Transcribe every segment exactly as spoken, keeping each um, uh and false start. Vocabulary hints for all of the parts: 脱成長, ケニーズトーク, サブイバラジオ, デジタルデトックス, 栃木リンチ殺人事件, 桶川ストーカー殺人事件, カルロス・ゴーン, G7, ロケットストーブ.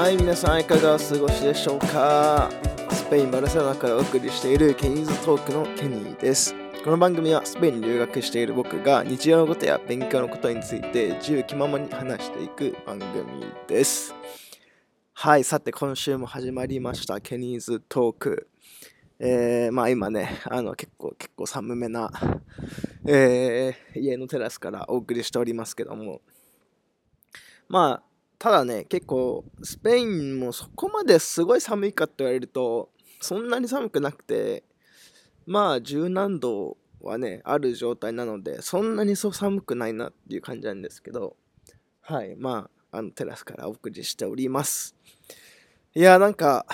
はい、皆さんいかがお過ごしでしょうか。スペイン・バルセロナからお送りしているケニーズトークのケニーです。この番組はスペインに留学している僕が日常のことや勉強のことについて自由気ままに話していく番組です。はい、さて今週も始まりましたケニーズトーク。えー、まあ今ね、あの結構結構寒めな、えー、家のテラスからお送りしておりますけども、まあただね、結構スペインもそこまですごい寒いかって言われるとそんなに寒くなくて、まあ十何度はねある状態なので、そんなにそう寒くないなっていう感じなんですけど、はい、まああのテラスからお送りしております。いやー、なんか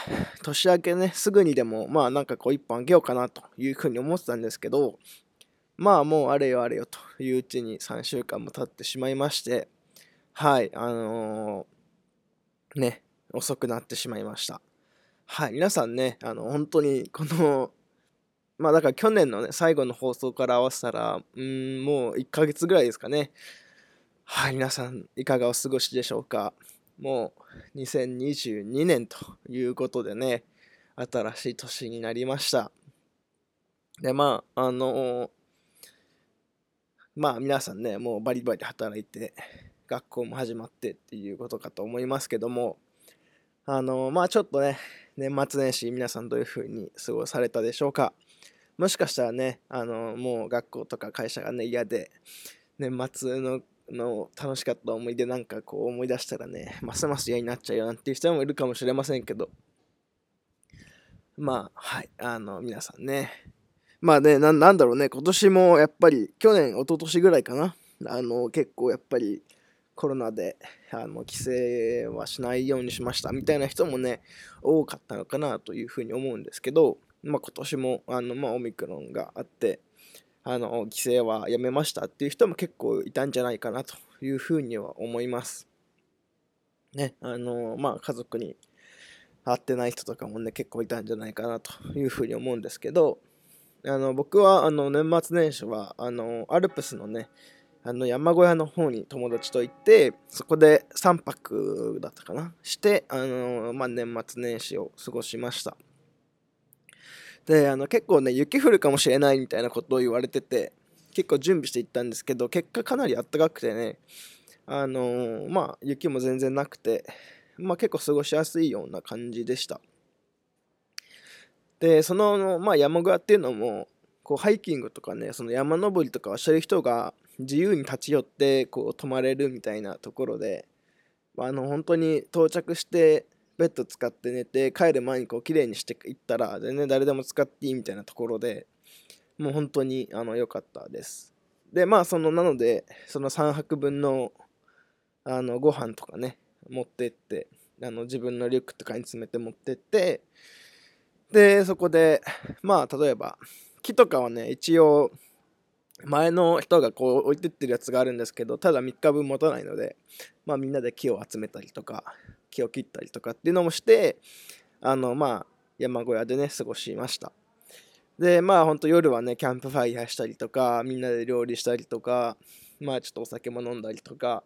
年明けね、すぐにでもまあなんかこう一本あげようかなというふうに思ってたんですけど、まあもうあれよあれよといううちにさんしゅうかんも経ってしまいまして、はい、あのー、ね、遅くなってしまいました。はい、皆さんね、あの本当にこのまあだから去年のね最後の放送から合わせたらうーんもういっかげつぐらいですかね。はい、皆さんいかがお過ごしでしょうか。もうにせんにじゅうにねんということでね、新しい年になりました。で、まああのー、まあ皆さんね、もうバリバリ働いて学校も始まってっていうことかと思いますけども、あのー、まあちょっとね、年末年始皆さんどういうふうに過ごされたでしょうか。もしかしたらね、あのー、もう学校とか会社がね嫌で年末のの楽しかった思い出なんかこう思い出したらね、ますます嫌になっちゃうよなんていう人もいるかもしれませんけど、まあはい、あの皆さんね、まあね、な、なんだろうね、今年もやっぱり去年一昨年ぐらいかな、あの結構やっぱりコロナであの帰省はしないようにしましたみたいな人もね多かったのかなというふうに思うんですけど、まあ、今年もあの、まあ、オミクロンがあってあの帰省はやめましたっていう人も結構いたんじゃないかなというふうには思います。ね、あのまあ家族に会ってない人とかもね結構いたんじゃないかなというふうに思うんですけど、あの僕はあの年末年始はあのアルプスのねあの山小屋の方に友達と行ってそこでさんぱくだったかなしてあのまあ年末年始を過ごしました。で、あの結構ね雪降るかもしれないみたいなことを言われてて結構準備していったんですけど、結果かなり暖かくてね、あのー、まあ雪も全然なくて、まあ、結構過ごしやすいような感じでした。で、その、まあ、山小屋っていうのもこうハイキングとかねその山登りとかをしてる人が自由に立ち寄ってこう泊まれるみたいなところで、あの本当に到着してベッド使って寝て帰る前にこう綺麗にしていったら全然誰でも使っていいみたいなところで、もう本当にあの良かったです。で、まあそのなのでそのさんぱくぶんのあのご飯とかね持ってって、あの自分のリュックとかに詰めて持ってって、でそこでまあ例えば木とかはね一応前の人がこう置いてってるやつがあるんですけど、ただみっかぶん持たないので、まあみんなで木を集めたりとか木を切ったりとかっていうのもして、あのまあ山小屋でね過ごしました。で、まあほんと夜はねキャンプファイヤーしたりとかみんなで料理したりとか、まあちょっとお酒も飲んだりとか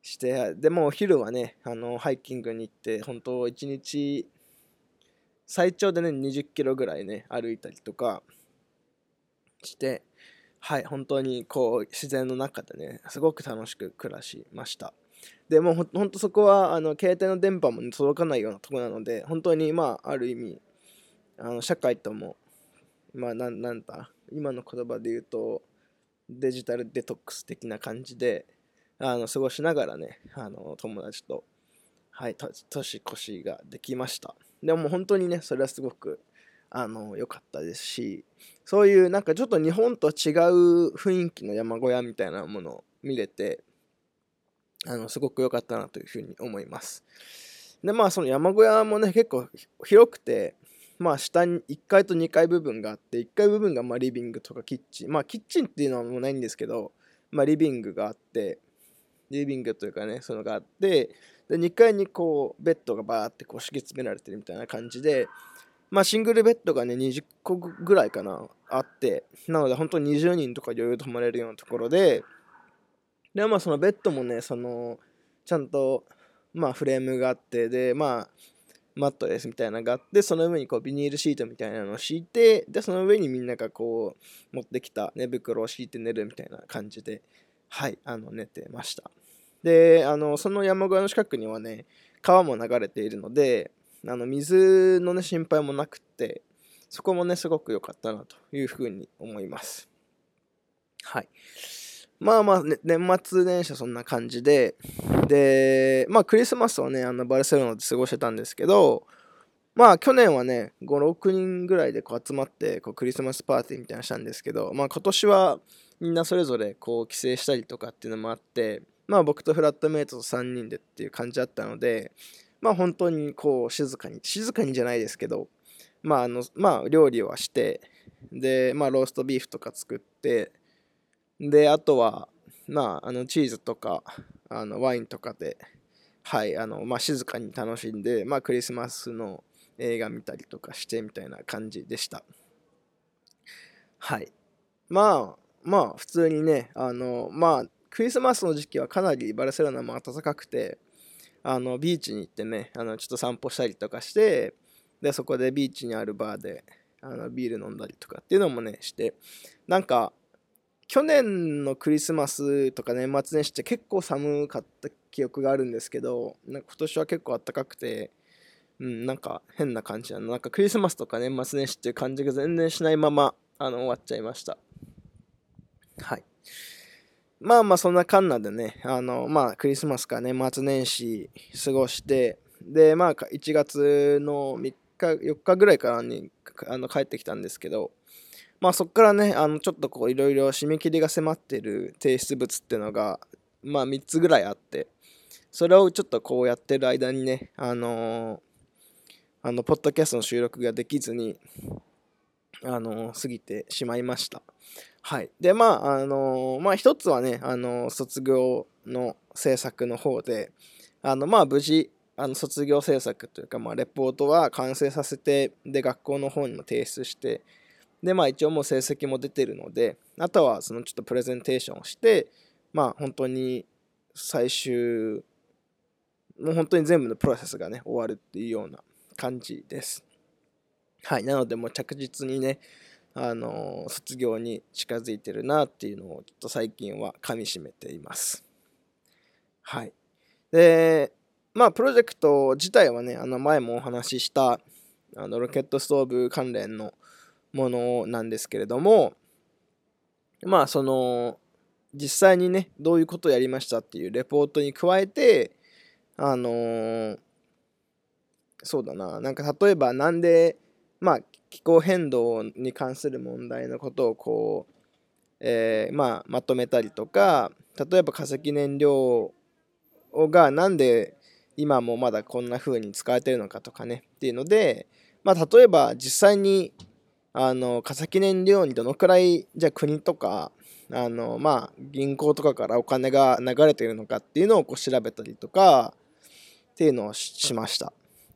して、でもう昼はねあのハイキングに行って本当いちにち最長でねにじゅっキロぐらいね歩いたりとかして、はい、本当にこう自然の中でねすごく楽しく暮らしました。でもう ほ, ほんとそこはあの携帯の電波も、ね、届かないようなとこなので、本当にまあある意味あの社会ともまあなんなんだ今の言葉で言うとデジタルデトックス的な感じであの過ごしながらね、あの友達と、はい、と年越しができました。でも本当にねそれはすごくあの良かったですし、そういうなんかちょっと日本とは違う雰囲気の山小屋みたいなものを見れて、あのすごく良かったなというふうに思います。で、まあその山小屋もね結構広くて、まあ下にいっかいとにかい部分があって、いっかい部分がまあリビングとかキッチン、まあキッチンっていうのはもうないんですけど、まあリビングがあって、リビングというかねそのがあって、でにかいにこうベッドがバーってこう敷き詰められてるみたいな感じで、まあシングルベッドがねにじゅっこぐらいかなあって、なので本当ににじゅうにんとか余裕で泊まれるようなところで、でまあそのベッドもねそのちゃんとまあ、フレームがあってで、まあ、マットレスみたいなのがあってその上にこうビニールシートみたいなのを敷いてでその上にみんながこう持ってきた寝袋を敷いて寝るみたいな感じで、はい、あの寝てました。であのその山小屋の近くにはね川も流れているのであの水の、ね、心配もなくってそこもねすごく良かったなというふうに思います。はい、まあまあ、ね、年末年始はそんな感じででまあクリスマスをねあのバルセロナで過ごしてたんですけどまあ去年はねご、ろくにんぐらいでこう集まってこうクリスマスパーティーみたいなのしたんですけどまあ今年はみんなそれぞれこう帰省したりとかっていうのもあってまあ僕とフラットメイトとさんにんでっていう感じだったのでまあ本当にこう静かに静かにじゃないですけどまああのまあ料理はしてでまあローストビーフとか作ってであとは、まあ、あのチーズとかあのワインとかで、はいあのまあ、静かに楽しんで、まあ、クリスマスの映画見たりとかしてみたいな感じでした。はい、まあまあ普通にねあの、まあ、クリスマスの時期はかなりバルセロナも暖かくてあのビーチに行ってねあのちょっと散歩したりとかしてでそこでビーチにあるバーであのビール飲んだりとかっていうのもねしてなんか去年のクリスマスとか年末年始って結構寒かった記憶があるんですけどなんか今年は結構暖かくて、うん、なんか変な感じなのなんかクリスマスとか年末年始っていう感じが全然しないままあの終わっちゃいました。はいまあまあそんなかんなでねあのまあクリスマスか年末年始過ごしてでまあいちがつのみっかよっかぐらいからにあの帰ってきたんですけどまあそっからねあのちょっとこういろいろ締め切りが迫ってる提出物っていうのがまあみっつぐらいあってそれをちょっとこうやってる間にねあのー、あのポッドキャストの収録ができずにあのー、過ぎてしまいました。はいでまああのー、まあ一つはねあのー、卒業の制作の方であのまあ無事あの卒業制作というかまあレポートは完成させてで学校の方にも提出してでまあ一応もう成績も出てるのであとはそのちょっとプレゼンテーションをしてまあ本当に最終もう本当に全部のプロセスがね終わるっていうような感じです。はいなのでもう着実にねあのー、卒業に近づいてるなっていうのをちょっと最近はかみしめています。はいでまあプロジェクト自体はねあの前もお話ししたあのロケットストーブ関連のものなんですけれどもまあその実際にねどういうことをやりましたっていうレポートに加えてあのー、そうだななんか例えばなんでまあ気候変動に関する問題のことをこう、えー、まあまとめたりとか例えば化石燃料がなんで今もまだこんな風に使われてるのかとかねっていうのでまあ例えば実際にあの化石燃料にどのくらいじゃあ国とかあの、まあ、銀行とかからお金が流れているのかっていうのをこう調べたりとかっていうのを し, しました。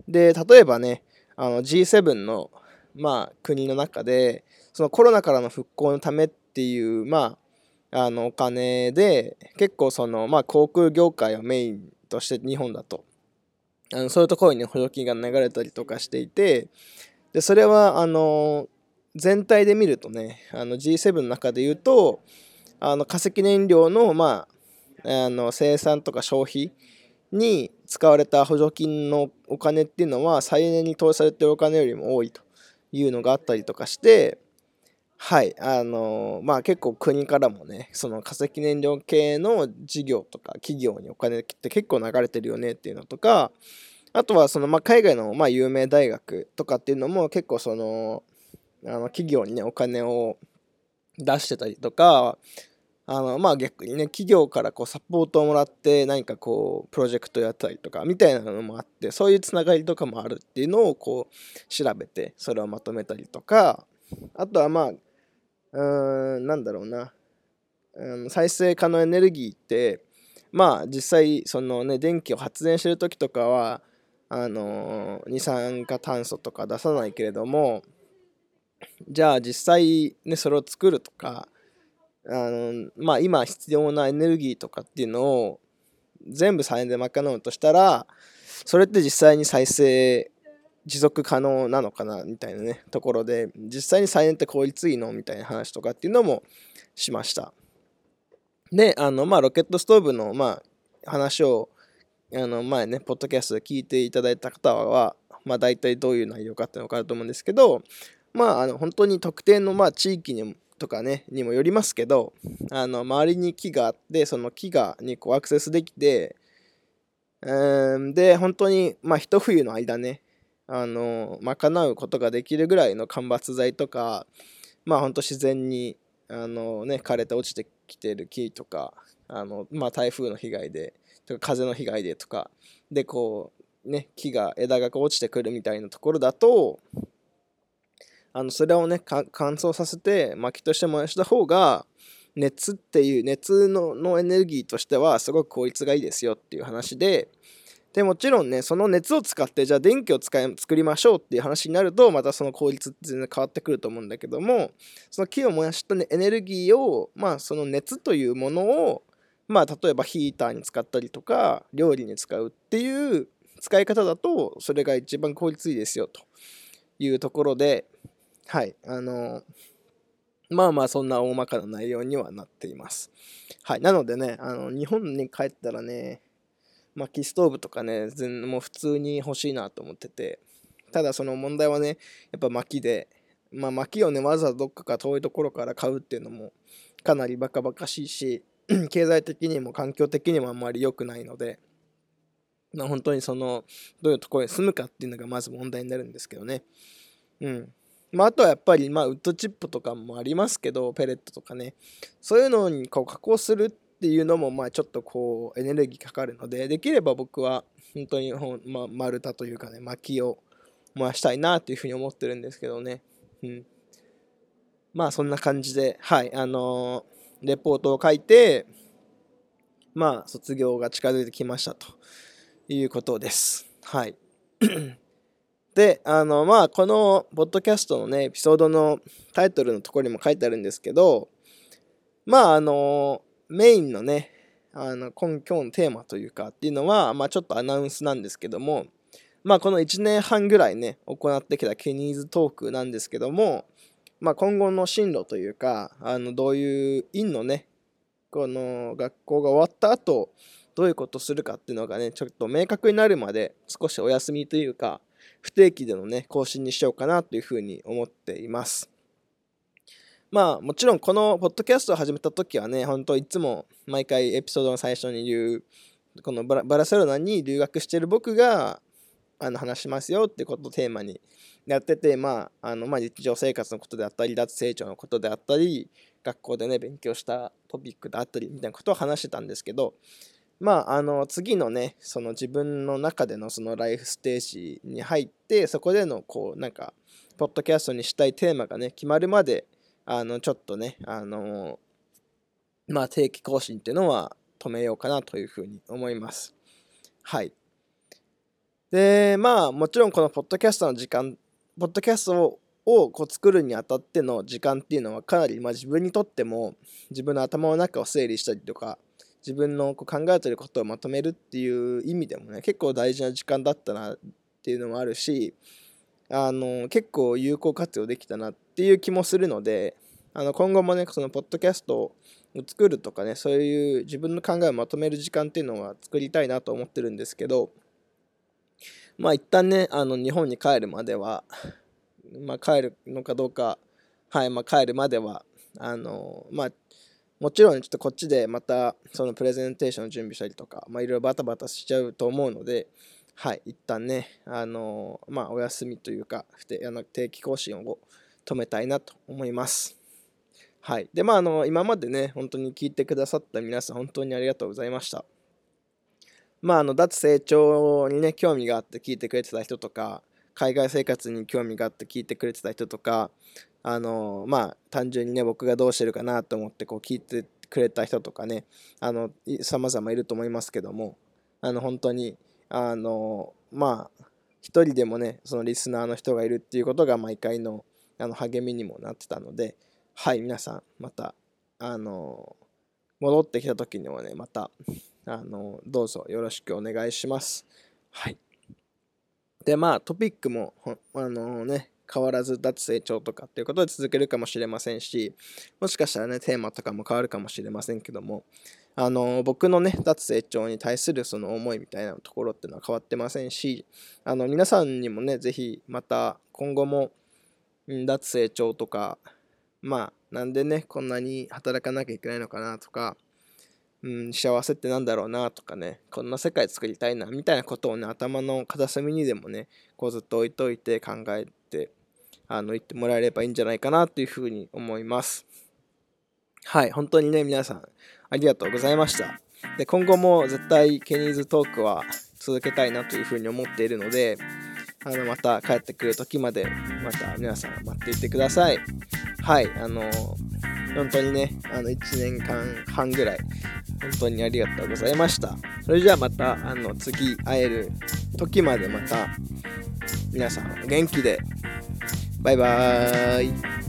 で例えばねあの ジーセブン の、まあ、国の中でそのコロナからの復興のためっていう、まあ、あのお金で結構その、まあ、航空業界をメインとして日本だとあのそういうところに、ね、補助金が流れたりとかしていてでそれはあの全体で見るとねあの ジーセブン の中で言うとあの化石燃料の、まあ、あの生産とか消費に使われた補助金のお金っていうのは再エネに投資されてるお金よりも多いというのがあったりとかしてはいあのまあ結構国からもねその化石燃料系の事業とか企業にお金って結構流れてるよねっていうのとかあとはその、まあ、海外の、まあ、有名大学とかっていうのも結構そのあの企業にねお金を出してたりとかあのまあ逆にね企業からこうサポートをもらって何かこうプロジェクトやったりとかみたいなのもあってそういうつながりとかもあるっていうのをこう調べてそれをまとめたりとかあとはまあうーんなんだろうな、うん、再生可能エネルギーってまあ実際そのね電気を発電してる時とかはあの二酸化炭素とか出さないけれどもじゃあ実際ねそれを作るとかあのまあ今必要なエネルギーとかっていうのを全部再生で賄うとしたら、それって実際に再生持続可能なのかなみたいなねところで、実際に再生って効率いいのみたいな話とかっていうのもしました。で、あのまあロケットストーブのまあ話をあの前ねポッドキャストで聞いていただいた方はまあ大体どういう内容かっていうのが分かると思うんですけど、まああの本当に特定のまあ地域にもとかねにもよりますけど、あの周りに木があって、その木がにこうアクセスできて、うんで本当にまあ一冬の間ねあの賄うことができるぐらいの間伐材とか、まあ本当自然にあのね枯れて落ちてきてる木とか、あのまあ台風の被害でとか風の被害でとかでこうね木が枝がこう落ちてくるみたいなところだと、あのそれをね乾燥させて薪として燃やした方が熱っていう熱 の, のエネルギーとしてはすごく効率がいいですよっていう話で、でもちろんねその熱を使ってじゃあ電気を使い作りましょうっていう話になると、またその効率って全然変わってくると思うんだけども、その木を燃やした、ね、エネルギーをまあその熱というものをまあ例えばヒーターに使ったりとか料理に使うっていう使い方だと、それが一番効率いいですよというところで、はい、あのまあまあそんな大まかな内容にはなっています。はい、なのでねあの日本に帰ったらね薪ストーブとかね全もう普通に欲しいなと思ってて、ただその問題はねやっぱ薪で、まあ、薪をねわざわざどっかか遠いところから買うっていうのもかなりバカバカしいし、経済的にも環境的にもあんまり良くないので、まあ、本当にそのどういうところに住むかっていうのがまず問題になるんですけどね。うんまあ、あとはやっぱり、まあ、ウッドチップとかもありますけど、ペレットとかねそういうのにこう加工するっていうのもまあちょっとこうエネルギーかかるので、できれば僕は本当にほん、まあ、丸太というかね薪を燃やしたいなというふうに思ってるんですけどね。うん、まあそんな感じで、はいあのー、レポートを書いて、まあ卒業が近づいてきましたということです。はいで、あの、まあ、この、ポッドキャストのね、エピソードのタイトルのところにも書いてあるんですけど、まあ、あの、メインのね、あの、今日のテーマというか、っていうのは、まあ、ちょっとアナウンスなんですけども、まあ、このいちねんはんぐらいね、行ってきたケニーズトークなんですけども、まあ、今後の進路というか、あの、どういう院のね、この学校が終わった後、どういうことするかっていうのがね、ちょっと明確になるまで、少しお休みというか、不定期でのね更新にしようかなというふうに思っています。まあもちろんこのポッドキャストを始めた時はね本当いつも毎回エピソードの最初に言うこのバルセロナに留学している僕があの話しますよってことをテーマにやってて、まああのまあ日常生活のことであったり脱成長のことであったり学校でね勉強したトピックであったりみたいなことを話してたんですけど、まあ、あの次のねその自分の中でのそのライフステージに入って、そこでのこうなんかポッドキャストにしたいテーマがね決まるまであのちょっとねあのまあ定期更新っていうのは止めようかなというふうに思います。はい。でまあもちろんこのポッドキャストの時間ポッドキャストををこう作るにあたっての時間っていうのはかなり、まあ、自分にとっても自分の頭の中を整理したりとか自分のこう考えていることをまとめるっていう意味でもね結構大事な時間だったなっていうのもあるし、あの結構有効活用できたなっていう気もするので、あの今後もねそのポッドキャストを作るとかねそういう自分の考えをまとめる時間っていうのは作りたいなと思ってるんですけど、まあ一旦ねあの日本に帰るまではまあ帰るのかどうかはいまあ帰るまではあのまあもちろんちょっとこっちでまたそのプレゼンテーションを準備したりとかまあいろいろバタバタしちゃうと思うので、はい一旦ねあのまあお休みというかあの定期更新を止めたいなと思います。はい。でまああの今までね本当に聞いてくださった皆さん本当にありがとうございました。まああの脱成長にね興味があって聞いてくれてた人とか、海外生活に興味があって聞いてくれてた人とか、あのまあ単純にね僕がどうしてるかなと思ってこう聞いてくれた人とかねあの様々いると思いますけども、あの本当にあのまあ一人でもねそのリスナーの人がいるっていうことが毎回のあの励みにもなってたので、はい皆さんまたあの戻ってきた時にはねまたあのどうぞよろしくお願いします。はい。でまあトピックもあのね変わらず脱成長とかっていうことで続けるかもしれませんし、もしかしたらねテーマとかも変わるかもしれませんけども、あの僕のね脱成長に対するその思いみたいなところっていうのは変わってませんし、あの皆さんにもねぜひまた今後も脱成長とか、まあなんでねこんなに働かなきゃいけないのかなとか、うん、幸せってなんだろうなとかね、こんな世界作りたいなみたいなことをね頭の片隅にでもねこうずっと置いといて考えてあの言ってもらえればいいんじゃないかなというふうに思います。はい、本当にね皆さんありがとうございました。で今後も絶対ケニーズトークは続けたいなというふうに思っているので、あのまた帰ってくる時までまた皆さん待っていてください。はい、あの本当にねあのいちねんかんはんぐらい本当にありがとうございました。それじゃあまたあの次会える時までまた皆さん元気でバイバーイ。